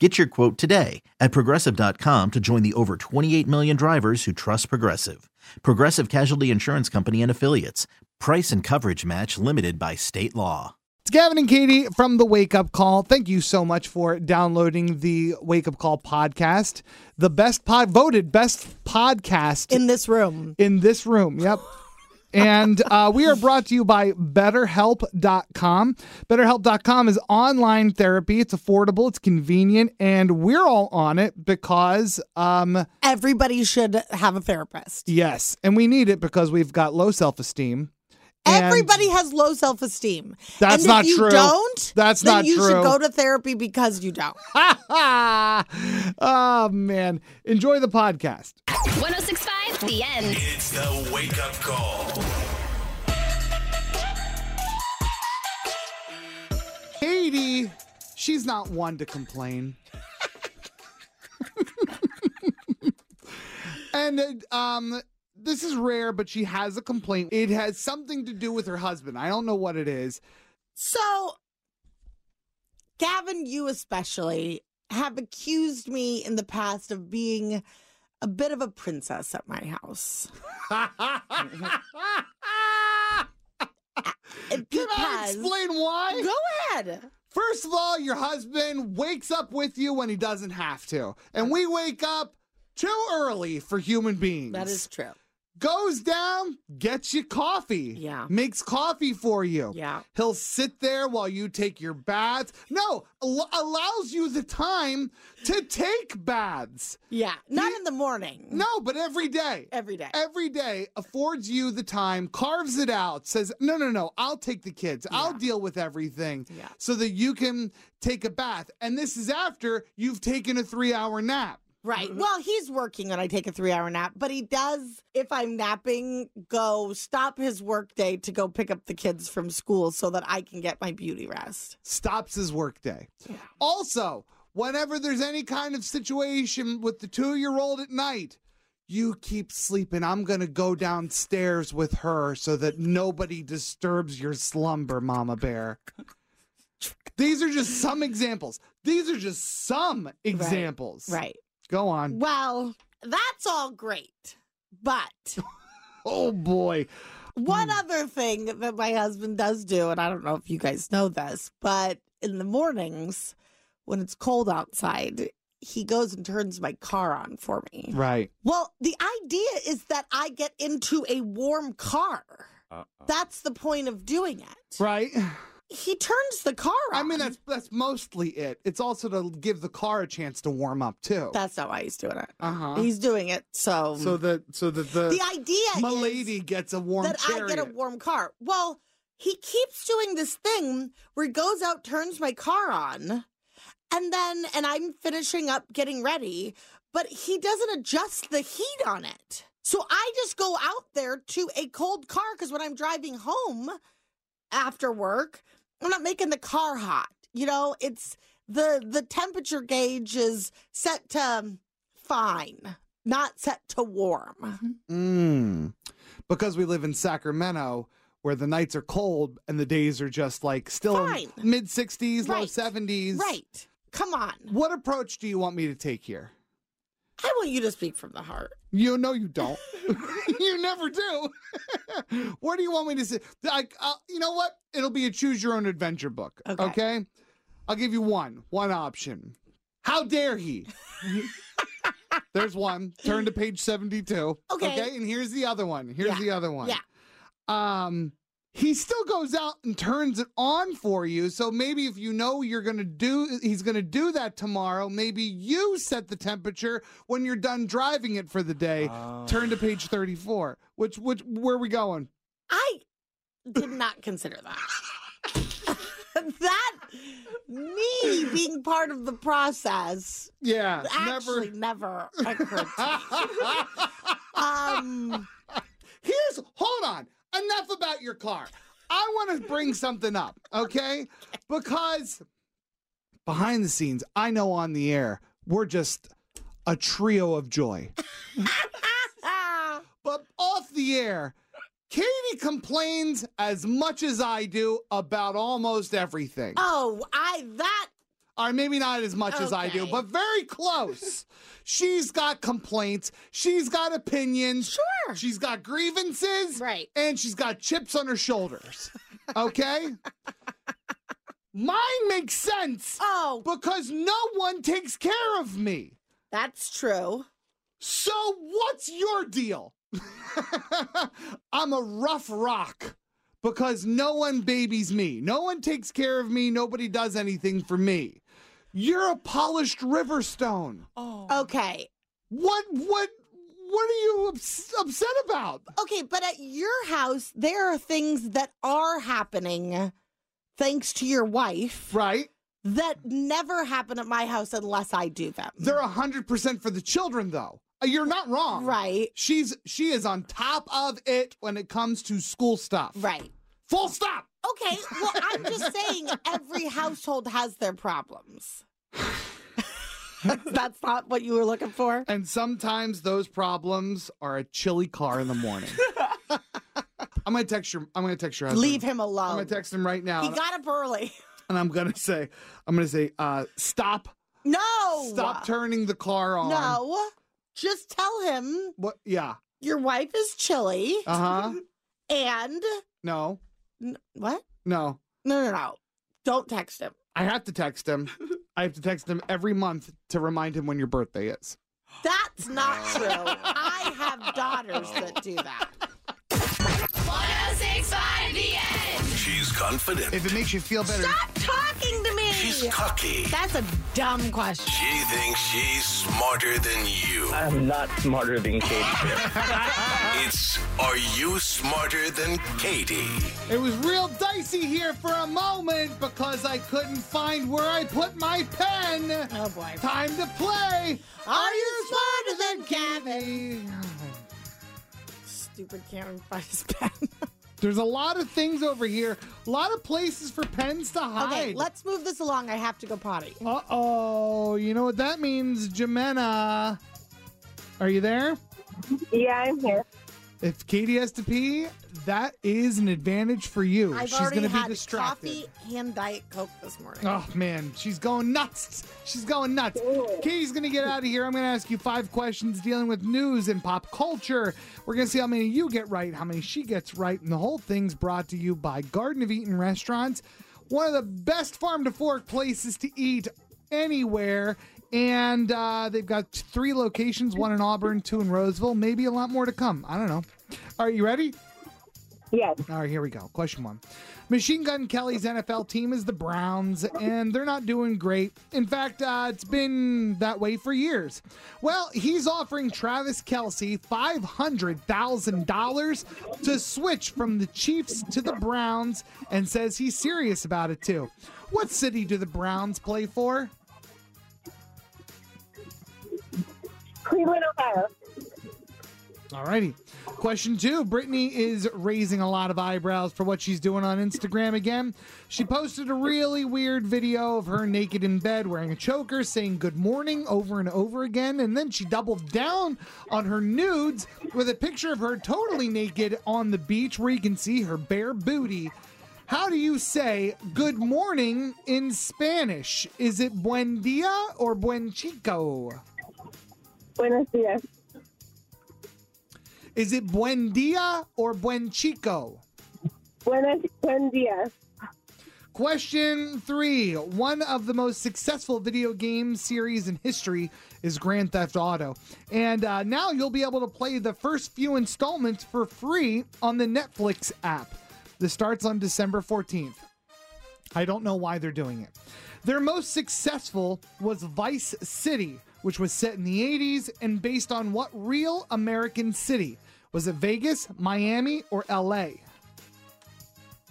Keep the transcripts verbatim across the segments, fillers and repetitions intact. Get your quote today at Progressive dot com to join the over twenty-eight million drivers who trust Progressive. Progressive Casualty Insurance Company and Affiliates. Price and coverage match limited by state law. It's Gavin and Katie from The Wake Up Call. Thank you so much for downloading the Wake Up Call podcast. The best pod, voted best podcast. In this room. In this room, yep. And uh, we are brought to you by BetterHelp dot com. BetterHelp dot com is online therapy. It's affordable. It's convenient. And we're all on it because... Um, everybody should have a therapist. Yes. And we need it because we've got low self-esteem. Everybody has low self-esteem. That's not true. And if you don't, that's not true. You should go to therapy because you don't. Oh, man. Enjoy the podcast. one oh six point five, The End. It's The Wake Up Call. Katie, she's not one to complain. and, um... This is rare, but she has a complaint. It has something to do with her husband. I don't know what it is. So, Gavin, you especially have accused me in the past of being a bit of a princess at my house. Because, can I explain why? Go ahead. First of all, your husband wakes up with you when he doesn't have to. And we wake up too early for human beings. That is true. Goes down, gets you coffee. Yeah. Makes coffee for you. Yeah. He'll sit there while you take your baths. No, al- allows you the time to take baths. Yeah. Not he, in the morning. No, but every day. Every day. Every day affords you the time, carves it out, says, no, no, no, I'll take the kids. Yeah. I'll deal with everything. Yeah. So that you can take a bath. And this is after you've taken a three-hour nap. Right. Well, he's working and I take a three-hour nap, but he does, if I'm napping, go stop his workday to go pick up the kids from school so that I can get my beauty rest. Stops his workday. Yeah. Also, whenever there's any kind of situation with the two-year-old at night, you keep sleeping. I'm going to go downstairs with her so that nobody disturbs your slumber, Mama Bear. These are just some examples. These are just some examples. Right. Right. Go on. Well, that's all great, but... oh, boy. One other thing that my husband does do, and I don't know if you guys know this, but in the mornings, when it's cold outside, he goes and turns my car on for me. Right. Well, the idea is that I get into a warm car. Uh-oh. That's the point of doing it. Right. He turns the car on. I mean, that's that's mostly it. It's also to give the car a chance to warm up, too. That's not why he's doing it. Uh-huh. He's doing it, so... So that so that the... The idea Milady gets a warm that chariot. I get a warm car. Well, he keeps doing this thing where he goes out, turns my car on, and then... And I'm finishing up getting ready, but he doesn't adjust the heat on it. So I just go out there to a cold car, because when I'm driving home after work... I'm not making the car hot. You know, it's the the temperature gauge is set to fine, not set to warm. Mm. Because we live in Sacramento where the nights are cold and the days are just like still mid sixties, right. low seventies. Right. Come on. What approach do you want me to take here? I want you to speak from the heart. You know you don't. You never do. What do you want me to say? I, I'll, you know what? It'll be a choose your own adventure book. Okay. okay. I'll give you one, one option. How dare he? There's one. Turn to page seventy-two. Okay. Okay. And here's the other one. Here's yeah. the other one. Yeah. Um, he still goes out and turns it on for you. So maybe if you know you're gonna do, he's gonna do that tomorrow. Maybe you set the temperature when you're done driving it for the day. Oh. Turn to page thirty-four. Which, which, where are we going? I did not consider that. that. Me being part of the process. Yeah. Actually never, never occurred to me. um, Here's, hold on. Enough about your car. I want to bring something up, okay? Because behind the scenes, I know on the air, we're just a trio of joy. But off the air, Katie complains as much as I do about almost everything. Oh, I, that. Or maybe not as much okay. as I do, but very close. She's got complaints. She's got opinions. Sure. She's got grievances. Right. And she's got chips on her shoulders. Okay? Mine makes sense. Oh. Because no one takes care of me. That's true. So what's your deal? I'm a rough rock because no one babies me. No one takes care of me. Nobody does anything for me. You're a polished river stone. Oh. Okay. What what what are you ups- upset about? Okay, but at your house there are things that are happening thanks to your wife. Right. That never happen at my house unless I do them. They're one hundred percent for the children though. You're not wrong. Right. She's she is on top of it when it comes to school stuff. Right. Full stop. Okay. Well, I'm just saying every household has their problems. That's not what you were looking for. And sometimes those problems are a chilly car in the morning. I'm gonna text your I'm gonna text your husband. Leave him alone. I'm gonna text him right now. He got up early. And I'm gonna say I'm gonna say, uh, stop. No. Stop turning the car on. No. Just tell him. What? Yeah. Your wife is chilly. Uh huh. And. No. N- what? No. No, no, no. Don't text him. I have to text him. I have to text him every month to remind him when your birthday is. That's not true. I have daughters that do that. one oh six point five The Edge. She's confident. If it makes you feel better. Stop talking to me. She's cocky. That's a dumb question. She thinks she's smarter than you. I'm not smarter than Katie. It's Are You Smarter Than Katie? It was real dicey here for a moment because I couldn't find where I put my pen. Oh, boy. Time to play. Are, Are you smarter, smarter than Kevin? Stupid Karen finds his pen. There's a lot of things over here. A lot of places for pens to hide. Okay, let's move this along. I have to go potty. Uh-oh. You know what that means, Jimena. Are you there? Yeah, I'm here. If Katie has to pee, that is an advantage for you. I've she's already gonna had be distracted. Coffee and Diet Coke this morning. Oh, man. She's going nuts. She's going nuts. Ooh. Katie's going to get out of here. I'm going to ask you five questions dealing with news and pop culture. We're going to see how many you get right, how many she gets right, and the whole thing's brought to you by Garden of Eaton Restaurants, one of the best farm-to-fork places to eat anywhere. And uh, they've got three locations, one in Auburn, two in Roseville, maybe a lot more to come. I don't know. Are you ready? Yes. All right, here we go. Question one. Machine Gun Kelly's N F L team is the Browns, and they're not doing great. In fact, uh, it's been that way for years. Well, he's offering Travis Kelce five hundred thousand dollars to switch from the Chiefs to the Browns and says he's serious about it, too. What city do the Browns play for? Cleveland, Ohio. All righty. Question two. Britney is raising a lot of eyebrows for what she's doing on Instagram again. She posted a really weird video of her naked in bed wearing a choker, saying good morning over and over again. And then she doubled down on her nudes with a picture of her totally naked on the beach where you can see her bare booty. How do you say good morning in Spanish? Is it buen dia or buen chico? Buenos dias. Is it buen dia or buen chico? Buenos, buen dia. Question three. One of the most successful video game series in history is Grand Theft Auto. And uh, now you'll be able to play the first few installments for free on the Netflix app. This starts on December fourteenth. I don't know why they're doing it. Their most successful was Vice City, which was set in the eighties and based on what real American city? Was it Vegas, Miami, or L A?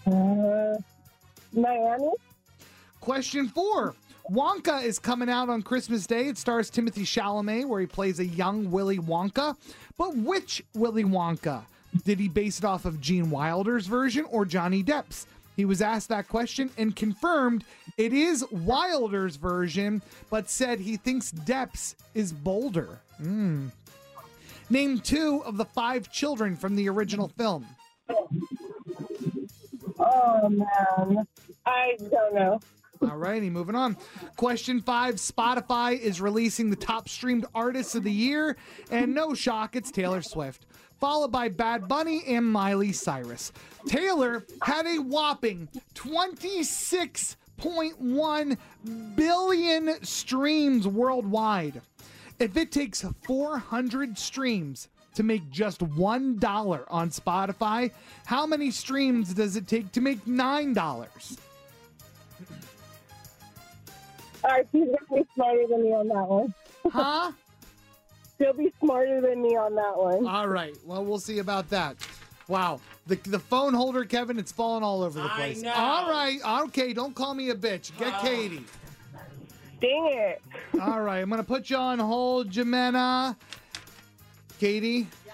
Uh... Miami. Question four. Wonka is coming out on Christmas Day. It stars Timothy Chalamet, where he plays a young Willy Wonka. But which Willy Wonka? Did he base it off of Gene Wilder's version or Johnny Depp's? He was asked that question and confirmed it is Wilder's version, but said he thinks Depp's is bolder. Mm. Name two of the five children from the original film. Oh, man. I don't know. All righty, moving on. Question five. Spotify is releasing the top streamed artists of the year, and no shock, it's Taylor Swift, followed by Bad Bunny and Miley Cyrus. Taylor had a whopping twenty-six point one billion streams worldwide. If it takes four hundred streams to make just one dollar on Spotify, how many streams does it take to make nine dollars? All right, she's going to be smarter than me on that one. Huh? She'll be smarter than me on that one. All right, well, we'll see about that. Wow, the the phone holder, Kevin, it's falling all over the place. I know. All right, okay, don't call me a bitch. Get oh. Katie. Dang it. All right, I'm going to put you on hold, Jimena. Katie, yeah.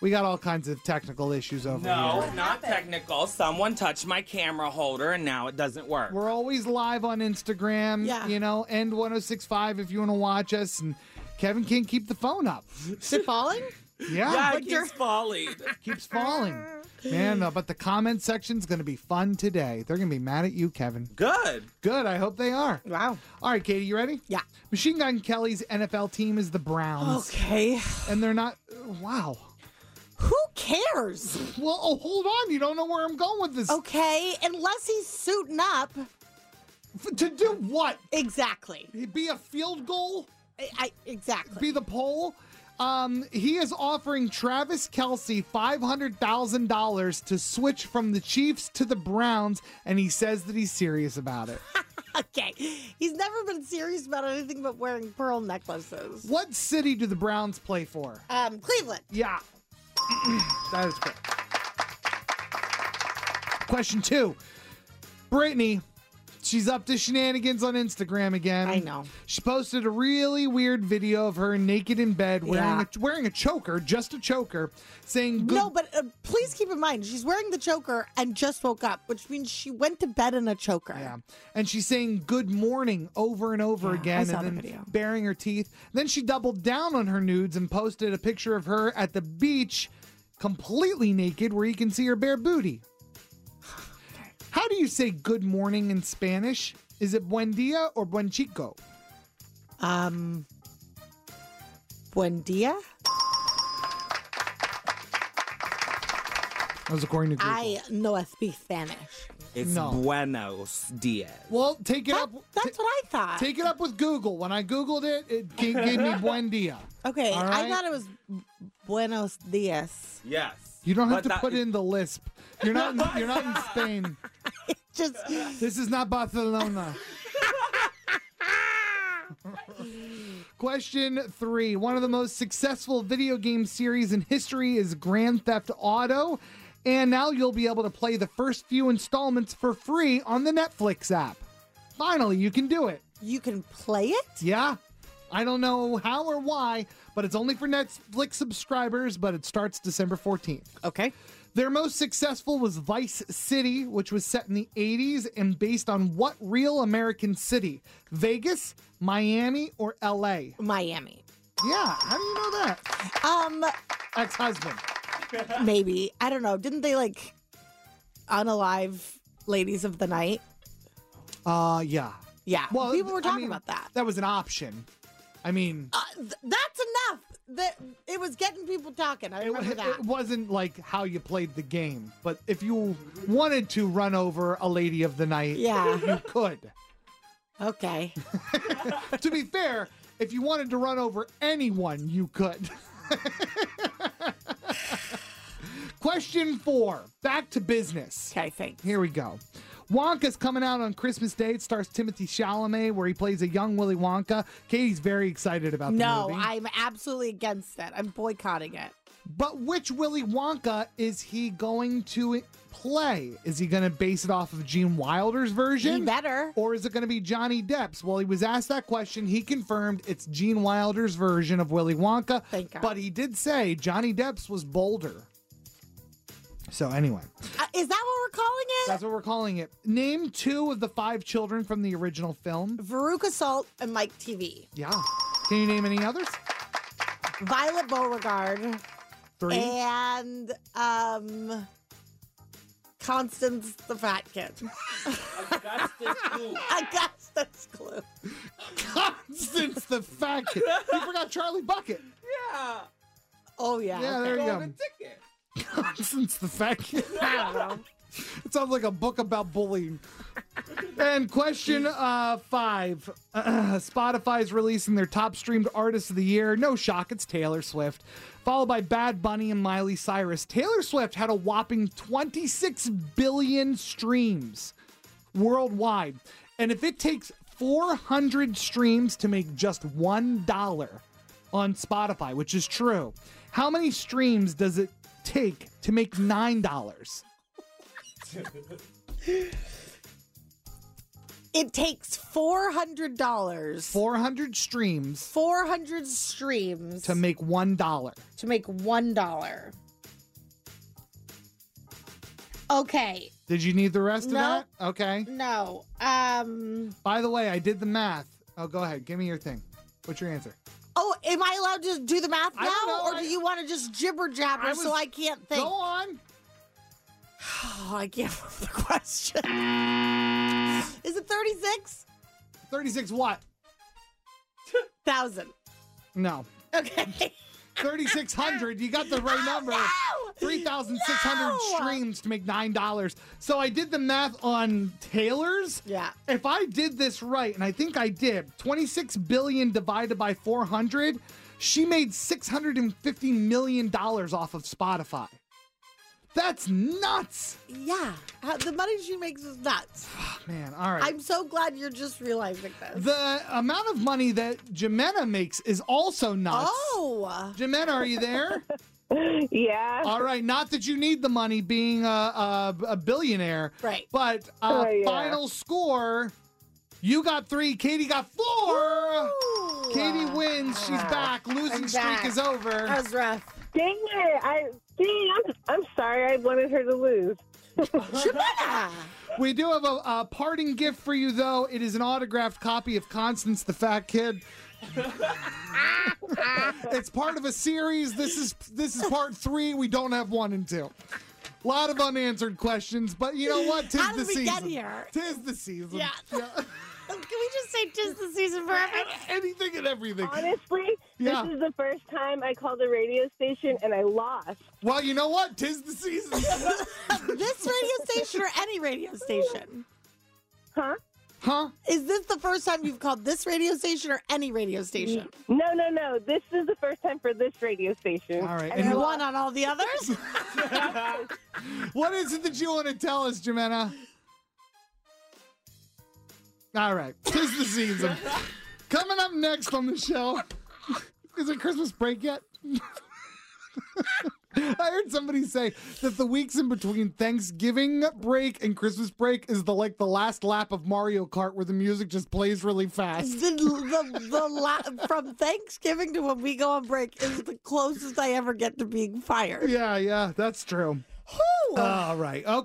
We got all kinds of technical issues over no, here. No, not technical. Someone touched my camera holder, and now it doesn't work. We're always live on Instagram, yeah. You know, end ten sixty-five if you want to watch us. And Kevin can't keep the phone up. Is it falling? Yeah. Yeah, it keeps falling. keeps falling. Man, uh, but the comment section's going to be fun today. They're going to be mad at you, Kevin. Good. Good. I hope they are. Wow. All right, Katie, you ready? Yeah. Machine Gun Kelly's N F L team is the Browns. Okay. And they're not... Wow. Who cares? Well, oh, hold on. You don't know where I'm going with this. Okay, unless he's suiting up. F- to do what? Exactly. Be a field goal? I, I, exactly. Be the pole? Um, he is offering Travis Kelce five hundred thousand dollars to switch from the Chiefs to the Browns, and he says that he's serious about it. Okay. He's never been serious about anything but wearing pearl necklaces. What city do the Browns play for? Um, Cleveland. Yeah. That is correct. Question two. Brittany. She's up to shenanigans on Instagram again. I know. She posted a really weird video of her naked in bed wearing, yeah. a, wearing a choker, just a choker, saying... Good- no, but uh, please keep in mind, she's wearing the choker and just woke up, which means she went to bed in a choker. Yeah. And she's saying good morning over and over yeah, again. I saw and the then video. Baring her teeth. Then she doubled down on her nudes and posted a picture of her at the beach completely naked where you can see her bare booty. How do you say good morning in Spanish? Is it buen dia or buen chico? Um, buen dia? That was according to Google. I no speak Spanish. It's no. Buenos dias. Well, take it that, up. That's t- what I thought. Take it up with Google. When I Googled it, it gave, gave me buen dia. Okay, right? I thought it was buenos dias. Yes. You don't have but to put in the lisp. You're not in, you're not in Spain. Just, this is not Barcelona. Question three. One of the most successful video game series in history is Grand Theft Auto. And now you'll be able to play the first few installments for free on the Netflix app. Finally, you can do it. You can play it? Yeah. I don't know how or why, but it's only for Netflix subscribers, but it starts December fourteenth. Okay. Their most successful was Vice City, which was set in the eighties and based on what real American city? Vegas, Miami, or L A? Miami. Yeah. How do you know that? Um, ex-husband. Maybe. I don't know. Didn't they, like, unalive Ladies of the Night? Uh, yeah. Yeah. Well, people were talking I mean, about that. That was an option. I mean... Uh, th- that's enough. the, it was getting people talking. I remember it, that. It wasn't like how you played the game, but if you wanted to run over a lady of the night, yeah. you could. Okay. To be fair, if you wanted to run over anyone, you could. Question four. Back to business. Okay, thanks. Here we go. Wonka's coming out on Christmas Day. It stars Timothy Chalamet, where he plays a young Willy Wonka. Katie's very excited about the no, movie. No, I'm absolutely against it. I'm boycotting it. But which Willy Wonka is he going to play? Is he going to base it off of Gene Wilder's version? He better. Or is it going to be Johnny Depp's? Well, he was asked that question. He confirmed it's Gene Wilder's version of Willy Wonka. Thank God. But he did say Johnny Depp's was bolder. So anyway. Uh, is that what we're calling it? That's what we're calling it. Name two of the five children from the original film. Veruca Salt and Mike T V. Yeah. Can you name any others? Violet Beauregard. Three. And um, Constance the fat kid. Augustus Gloop. Augustus Gloop. Constance the fat kid. You forgot Charlie Bucket. Yeah. Oh, yeah. Yeah, okay. There you go. The ticket. Constance the fat kid. I don't know. It sounds like a book about bullying. And question uh, five. Uh, Spotify's releasing their top streamed artist of the year. No shock, it's Taylor Swift. Followed by Bad Bunny and Miley Cyrus. Taylor Swift had a whopping twenty-six billion streams worldwide. And if it takes four hundred streams to make just one dollar on Spotify, which is true, how many streams does it take to make nine dollars? It takes four hundred dollars. four hundred streams. four hundred streams. To make one dollar. To make one dollar. Okay. Did you need the rest no. of that? Okay. No. Um. By the way, I did the math. Oh, go ahead. Give me your thing. What's your answer? Oh, am I allowed to do the math now? Know, or I, do you want to just jibber jabber I was, so I can't think? Go on. Oh, I can't remember the question. Is it thirty-six? thirty-six what? Thousand. No. Okay. thirty-six hundred. You got the right number. Oh, no! three thousand six hundred no! streams to make nine dollars. So I did the math on Taylor's. Yeah. If I did this right, and I think I did, twenty-six billion divided by four hundred, she made six hundred fifty million dollars off of Spotify. That's nuts. Yeah. How, the money she makes is nuts. Oh, man, all right. I'm so glad you're just realizing this. The amount of money that Jimena makes is also nuts. Oh. Jimena, are you there? Yeah. All right. Not that you need the money being a, a, a billionaire. Right. But uh, oh, yeah. Final score, you got three. Katie got four. Ooh. Katie wins. She's wow. back. Losing I'm streak back. Is over. That was rough. Dang it. I... I'm, I'm sorry. I wanted her to lose. We do have a, a parting gift for you, though. It is an autographed copy of Constance the Fat Kid. It's part of a series. This is this is part three. We don't have one and two. A lot of unanswered questions, but you know what? Tis How did the we season. Get here? Tis the season. Yeah. yeah. Can we just say tis the season for anything and everything? Honestly, yeah. This is the first time I called the radio station and I lost. Well, you know what? Tis the season. This radio station or any radio station? Huh? Huh? Is this the first time you've called this radio station or any radio station? No, no, no. This is the first time for this radio station. All right. And, and you won on all the others? What is it that you want to tell us, Jimena? All right, tis the season. Coming up next on the show, is it Christmas break yet? I heard somebody say that the weeks in between Thanksgiving break and Christmas break is the like the last lap of Mario Kart where the music just plays really fast. The, the, the la- from Thanksgiving to when we go on break is the closest I ever get to being fired. Yeah, yeah, that's true. Whew. All right, okay.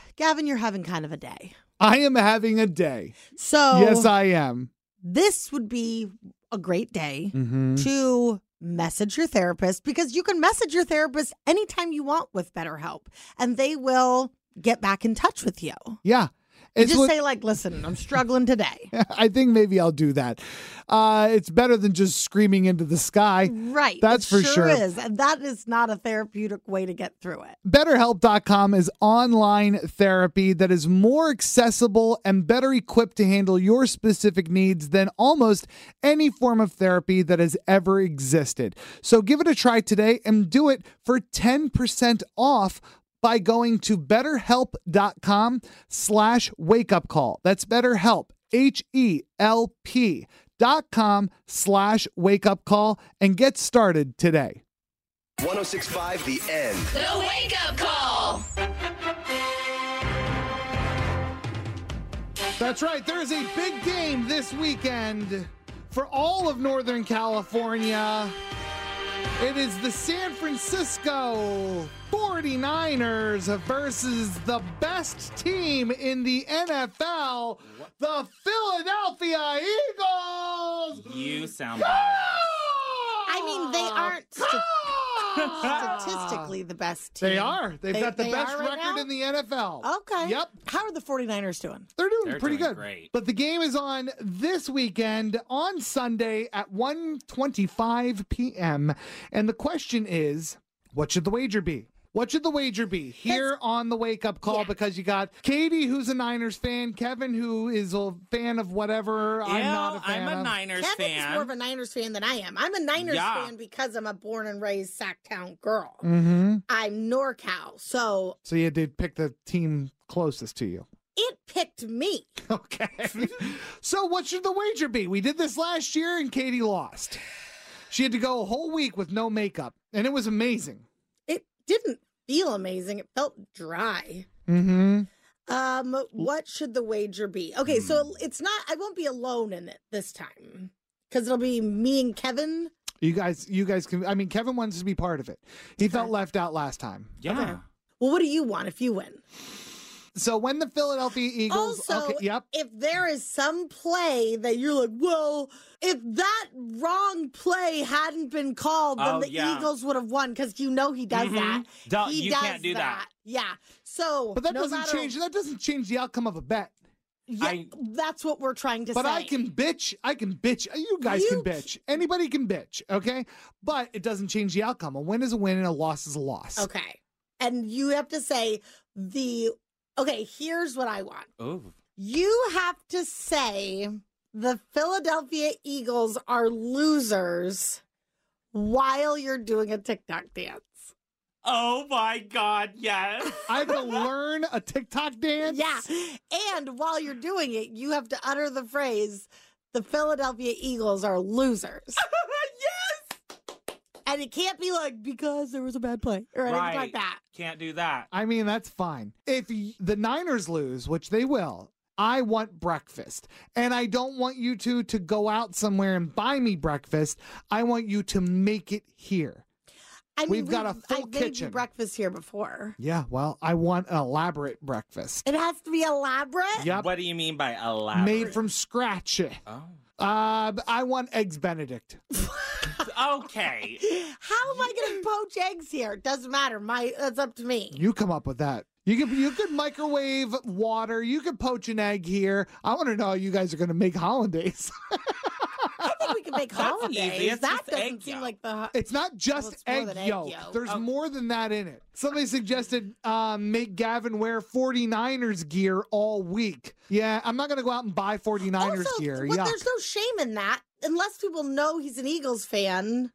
Gavin, you're having kind of a day. I am having a day. So yes, I am. This would be a great day mm-hmm. to message your therapist, because you can message your therapist anytime you want with BetterHelp, and they will get back in touch with you. Yeah. You just what, say like, listen, I'm struggling today. I think maybe I'll do that. Uh, it's better than just screaming into the sky. Right. That's for sure. It sure is. And that is not a therapeutic way to get through it. BetterHelp dot com is online therapy that is more accessible and better equipped to handle your specific needs than almost any form of therapy that has ever existed. So give it a try today and do it for ten percent off by going to BetterHelp.com slash wakeupcall. That's BetterHelp, H E L P dot com slash wakeupcall, and get started today. one oh six point five The End. The Wake Up Call. That's right. There is a big game this weekend for all of Northern California. It is the San Francisco forty-niners versus the best team in the N F L, what? the Philadelphia Eagles. You sound bad. I mean, they aren't st- statistically the best team. They are. They've they, got the best right record now? In the N F L. Okay. Yep. How are the forty-niners doing? They're doing They're pretty doing good. Great. But the game is on this weekend on Sunday at one twenty-five p.m. And the question is, what should the wager be? What should the wager be here That's, on the wake-up call? Yeah. Because you got Katie, who's a Niners fan, Kevin, who is a fan of whatever. Ew, I'm not a fan. I'm a Niners Kevin's fan. Kevin's more of a Niners fan than I am. I'm a Niners yeah. fan because I'm a born and raised Sacktown girl. Mm-hmm. I'm NorCal, so... So you did pick the team closest to you. It picked me. Okay. So what should the wager be? We did this last year, and Katie lost. She had to go a whole week with no makeup, and it was amazing. Didn't feel amazing. It felt dry. Mm-hmm. Um, what should the wager be? Okay, mm. so it's not, I won't be alone in it this time, because it'll be me and Kevin. You guys, you guys can, I mean, Kevin wants to be part of it. He okay. felt left out last time. Yeah. Okay. Well, what do you want if you win? So when the Philadelphia Eagles... Also, okay, yep. if there is some play that you're like, well, if that wrong play hadn't been called, then oh, the yeah. Eagles would have won, because you know he does mm-hmm. that. Duh, he you does can't do that. that. Yeah. So But that no doesn't matter... change that doesn't change the outcome of a bet. Yeah, I... that's what we're trying to but say. But I can bitch. I can bitch. You guys you... can bitch. Anybody can bitch, okay? But it doesn't change the outcome. A win is a win and a loss is a loss. Okay. And you have to say the... Okay, here's what I want. Ooh. You have to say the Philadelphia Eagles are losers while you're doing a TikTok dance. Oh, my God, yes. I have to learn a TikTok dance? Yeah, and while you're doing it, you have to utter the phrase, the Philadelphia Eagles are losers. Yes! And it can't be like, because there was a bad play or anything right. like that. Can't do that. I mean, that's fine. If the Niners lose, which they will, I want breakfast. And I don't want you two to go out somewhere and buy me breakfast. I want you to make it here. I mean, we've, we've got a full I've kitchen. I've made breakfast here before. Yeah, well, I want an elaborate breakfast. It has to be elaborate? Yep. What do you mean by elaborate? Made from scratch. Oh. Uh, I want Eggs Benedict. Okay. How am I going to poach eggs here? Doesn't matter. My That's up to me. You come up with that. You could you could microwave water. You could poach an egg here. I want to know how you guys are going to make hollandaise. I think we can make hollandaise. That doesn't seem yolk. Like the. It's not just well, it's egg, yolk. egg yolk. There's oh. more than that in it. Somebody suggested um, make Gavin wear forty-niners gear all week. Yeah, I'm not going to go out and buy forty-niners also, gear. Well, there's no shame in that. Unless people know he's an Eagles fan,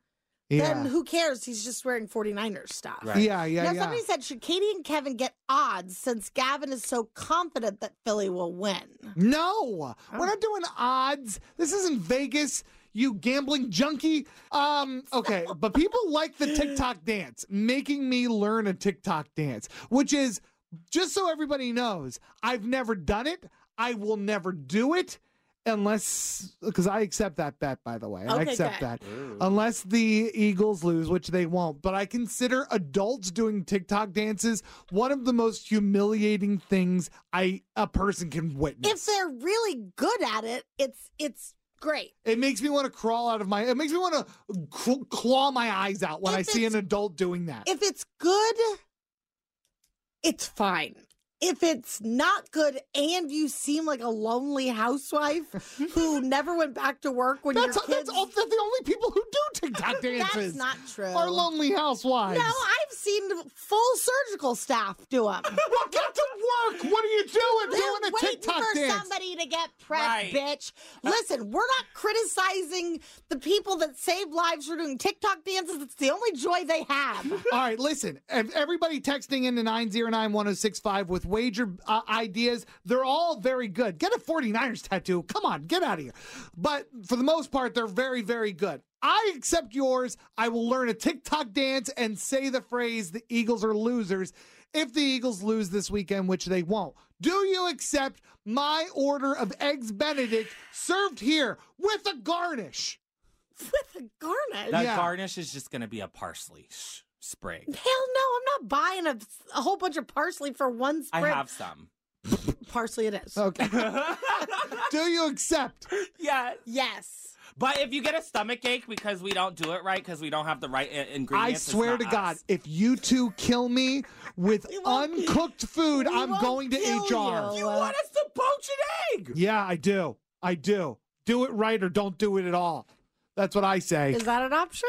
yeah. then who cares? He's just wearing forty-niners stuff. Right. Yeah, yeah, now, yeah. Somebody said, should Katie and Kevin get odds since Gavin is so confident that Philly will win? No. Oh. We're not doing odds. This isn't Vegas, you gambling junkie. Um, okay, but people like the TikTok dance, making me learn a TikTok dance, which is, just so everybody knows, I've never done it. I will never do it. Unless, because I accept that bet, by the way. Okay, I accept good. that. Ooh. Unless the Eagles lose, which they won't. But I consider adults doing TikTok dances one of the most humiliating things I a person can witness. If they're really good at it, it's it's great. It makes me want to crawl out of my, it makes me want to cl- claw my eyes out when if I see an adult doing that. If it's good, it's fine. If it's not good and you seem like a lonely housewife who never went back to work when that's, your kids... That's, all, that's the only people who do TikTok dances. That's not true. Are lonely housewives. No, I've seen full surgical staff do them. Well, get to work. What are you doing? They're doing a TikTok dance. Waiting for somebody to get prepped, right. bitch. Listen, we're not criticizing the people that save lives for doing TikTok dances. It's the only joy they have. All right, listen. Everybody texting into nine oh nine, one oh six five with wager uh, ideas. They're all very good. Get a forty-niners tattoo. Come on, get out of here. But for the most part, they're very, very good. I accept yours. I will learn a TikTok dance and say the phrase, the Eagles are losers, if the Eagles lose this weekend, which they won't. Do you accept my order of Eggs Benedict served here with a garnish? With a garnish? That yeah. garnish is just going to be a parsley sprig. Hell no, I'm not buying a, a whole bunch of parsley for one sprig. I have some. Parsley it is. Okay. Do you accept? Yes. Yes. But if you get a stomach ache because we don't do it right, because we don't have the right I- ingredients, I swear to God, us. If you two kill me with uncooked food, I'm going to H R. You. you want us to poach an egg? Yeah, I do. I do. Do it right or don't do it at all. That's what I say. Is that an option?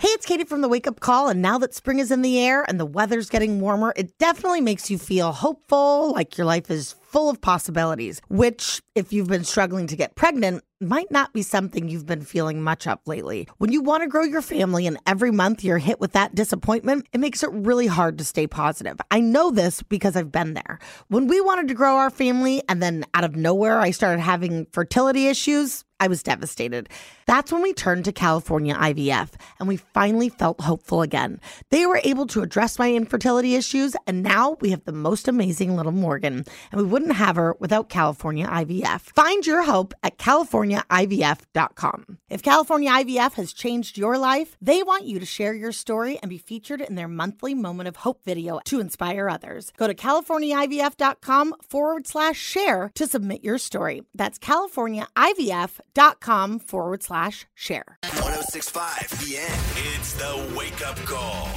Hey, it's Katie from the Wake Up Call. And now that spring is in the air and the weather's getting warmer, it definitely makes you feel hopeful, like your life is full of possibilities, which, if you've been struggling to get pregnant, might not be something you've been feeling much of lately. When you want to grow your family and every month you're hit with that disappointment, it makes it really hard to stay positive. I know this because I've been there. When we wanted to grow our family and then out of nowhere I started having fertility issues, I was devastated. That's when we turned to California I V F and we finally felt hopeful again. They were able to address my infertility issues and now we have the most amazing little Morgan, and we wouldn't have her without California I V F. Find your hope at california I V F dot com. If California I V F has changed your life, they want you to share your story and be featured in their monthly Moment of Hope video to inspire others. Go to california I V F dot com forward slash share to submit your story. That's california I V F dot com. Dot com forward slash share. one oh six point five The End. It's the Wake Up Call.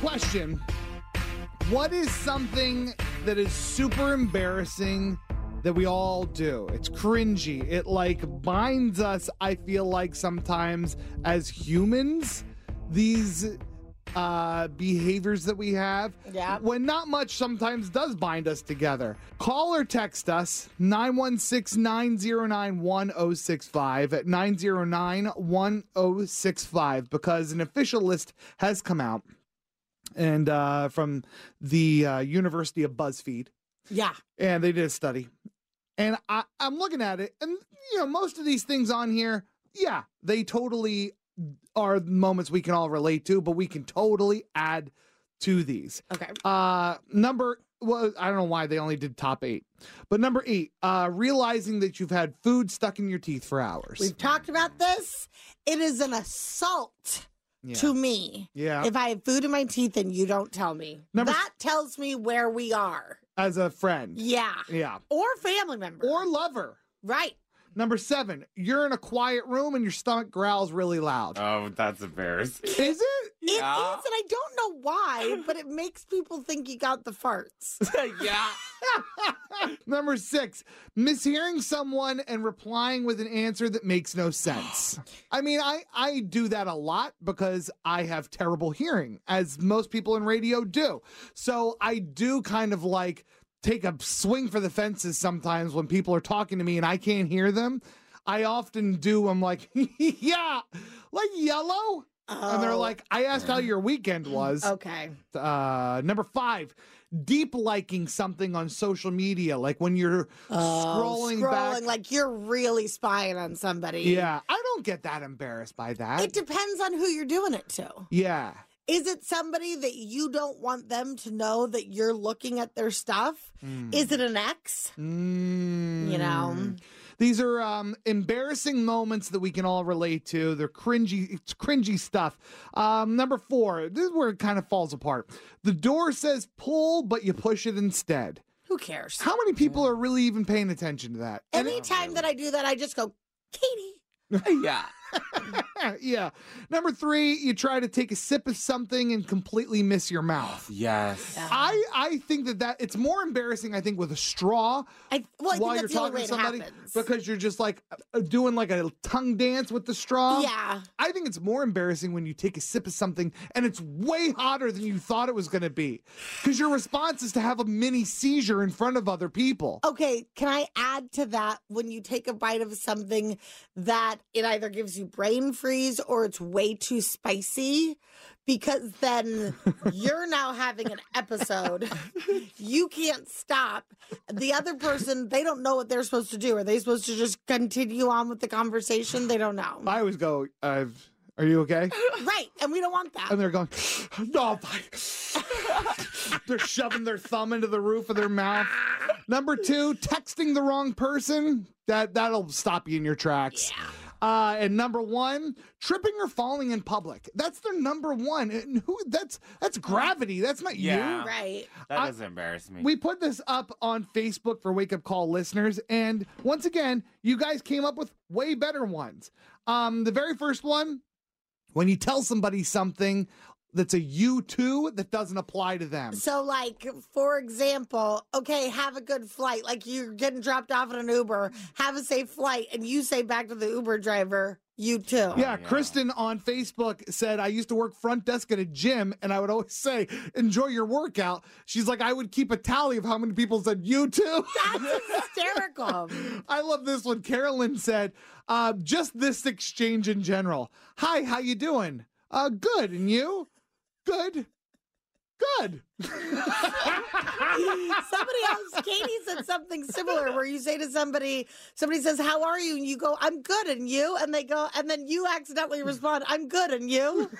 Question. What is something that is super embarrassing that we all do? It's cringy. It like binds us, I feel like sometimes as humans, these uh behaviors that we have, yeah, when not much sometimes does bind us together. Call or text us nine one six, nine oh nine, one oh six five at nine oh nine, one oh six five because an official list has come out and uh, from the uh, University of BuzzFeed. Yeah. And they did a study. And I, I'm looking at it, and, you know, most of these things on here, yeah, they totally are moments we can all relate to, but we can totally add to these. Okay. Uh, number, well, I don't know why they only did top eight. But number eight, uh, realizing that you've had food stuck in your teeth for hours. We've talked about this. It is an assault. Yeah. To me. Yeah. If I have food in my teeth and you don't tell me. Number that tells me where we are. As a friend. Yeah. Yeah. Or family member. Or lover. Right. Number seven, you're in a quiet room and your stomach growls really loud. Oh, that's embarrassing. Is it? It yeah. is, and I don't know why, but it makes people think you got the farts. Yeah. Number six, mishearing someone and replying with an answer that makes no sense. I mean, I, I do that a lot because I have terrible hearing, as most people in radio do. So I do kind of like take a swing for the fences sometimes when people are talking to me and I can't hear them. I often do. I'm like, yeah, like yellow. Oh. And they're like, I asked how your weekend was. Okay. Uh, number five, deep liking something on social media. Like when you're oh, scrolling, scrolling back. Like you're really spying on somebody. Yeah. I don't get that embarrassed by that. It depends on who you're doing it to. Yeah. Is it somebody that you don't want them to know that you're looking at their stuff? Mm. Is it an ex? Mm. You know? These are um, embarrassing moments that we can all relate to. They're cringy. It's cringy stuff. Um, number four, this is where it kind of falls apart. The door says pull, but you push it instead. Who cares? How many people are really even paying attention to that? Anytime it, that I do that, I just go, Katie. Yeah. Yeah. Number three, you try to take a sip of something and completely miss your mouth. Yes. Yeah. I, I think that, that it's more embarrassing, I think, with a straw I, well, I while think that's you're talking to somebody happens. Because you're just like doing like a tongue dance with the straw. Yeah. I think it's more embarrassing when you take a sip of something and it's way hotter than you thought it was going to be because your response is to have a mini seizure in front of other people. Okay. Can I add to that when you take a bite of something that it either gives you brain freeze or it's way too spicy, because then you're now having an episode. You can't stop. The other person, they don't know what they're supposed to do. Are they supposed to just continue on with the conversation? They don't know. I always go, uh, are you okay? Right, and we don't want that. And they're going, no. They're shoving their thumb into the roof of their mouth. Number two, texting the wrong person. That, that'll stop you in your tracks. Yeah. Uh, and number one, tripping or falling in public. That's their number one. And who? That's that's gravity. That's not yeah, you. Right. That I, doesn't embarrass me. We put this up on Facebook for Wake Up Call listeners. And once again, you guys came up with way better ones. Um, the very first one, when you tell somebody something that's a you too that doesn't apply to them. So like, for example, okay, have a good flight. Like you're getting dropped off in an Uber. Have a safe flight. And you say back to the Uber driver, you too. Yeah, oh, yeah, Kristen on Facebook said, I used to work front desk at a gym, and I would always say, enjoy your workout. She's like, I would keep a tally of how many people said, you too. That's hysterical. I love this one. Carolyn said, uh, just this exchange in general. Hi, how you doing? Uh, good, and you? Good. Good. Somebody else, Katie said something similar where you say to somebody, somebody says, how are you? And you go, I'm good. And you? And they go, and then you accidentally respond, I'm good. And you?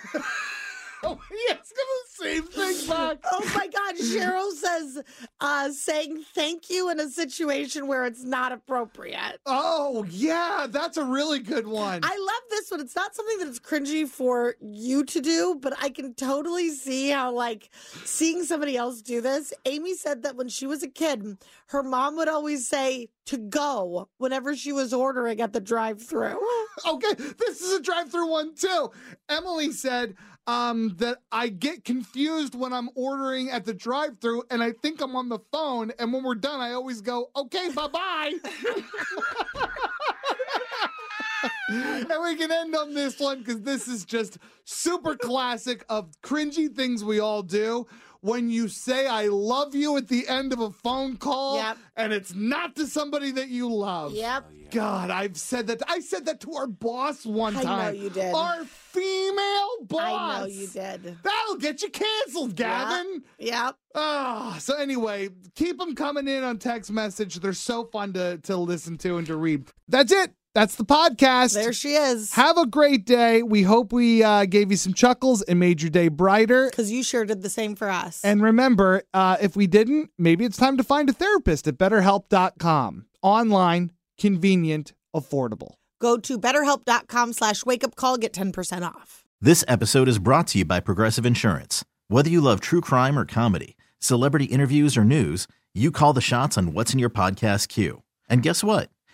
Oh, yeah, it's going to the same thing back. Oh, my God. Cheryl says, uh, saying thank you in a situation where it's not appropriate. Oh, yeah. That's a really good one. I love this one. It's not something that it's cringy for you to do, but I can totally see how, like, seeing somebody else do this. Amy said that when she was a kid, her mom would always say, to go whenever she was ordering at the drive-thru. Okay, this is a drive-thru one, too. Emily said um, that I get confused when I'm ordering at the drive-thru, and I think I'm on the phone, and when we're done, I always go, okay, bye-bye. And we can end on this one, because this is just super classic of cringy things we all do. When you say I love you at the end of a phone call, yep. And it's not to somebody that you love. Yep. Oh, yeah. God, I've said that. I said that to our boss one time. I know you did. Our female boss. I know you did. That'll get you canceled, Gavin. Yep. yep. Oh, so anyway, keep them coming in on text message. They're so fun to, to listen to and to read. That's it. That's the podcast. There she is. Have a great day. We hope we uh, gave you some chuckles and made your day brighter. Because you sure did the same for us. And remember, uh, if we didn't, maybe it's time to find a therapist at better help dot com. Online, convenient, affordable. Go to better help dot com slash wake up call. Get ten percent off. This episode is brought to you by Progressive Insurance. Whether you love true crime or comedy, celebrity interviews or news, you call the shots on what's in your podcast queue. And guess what?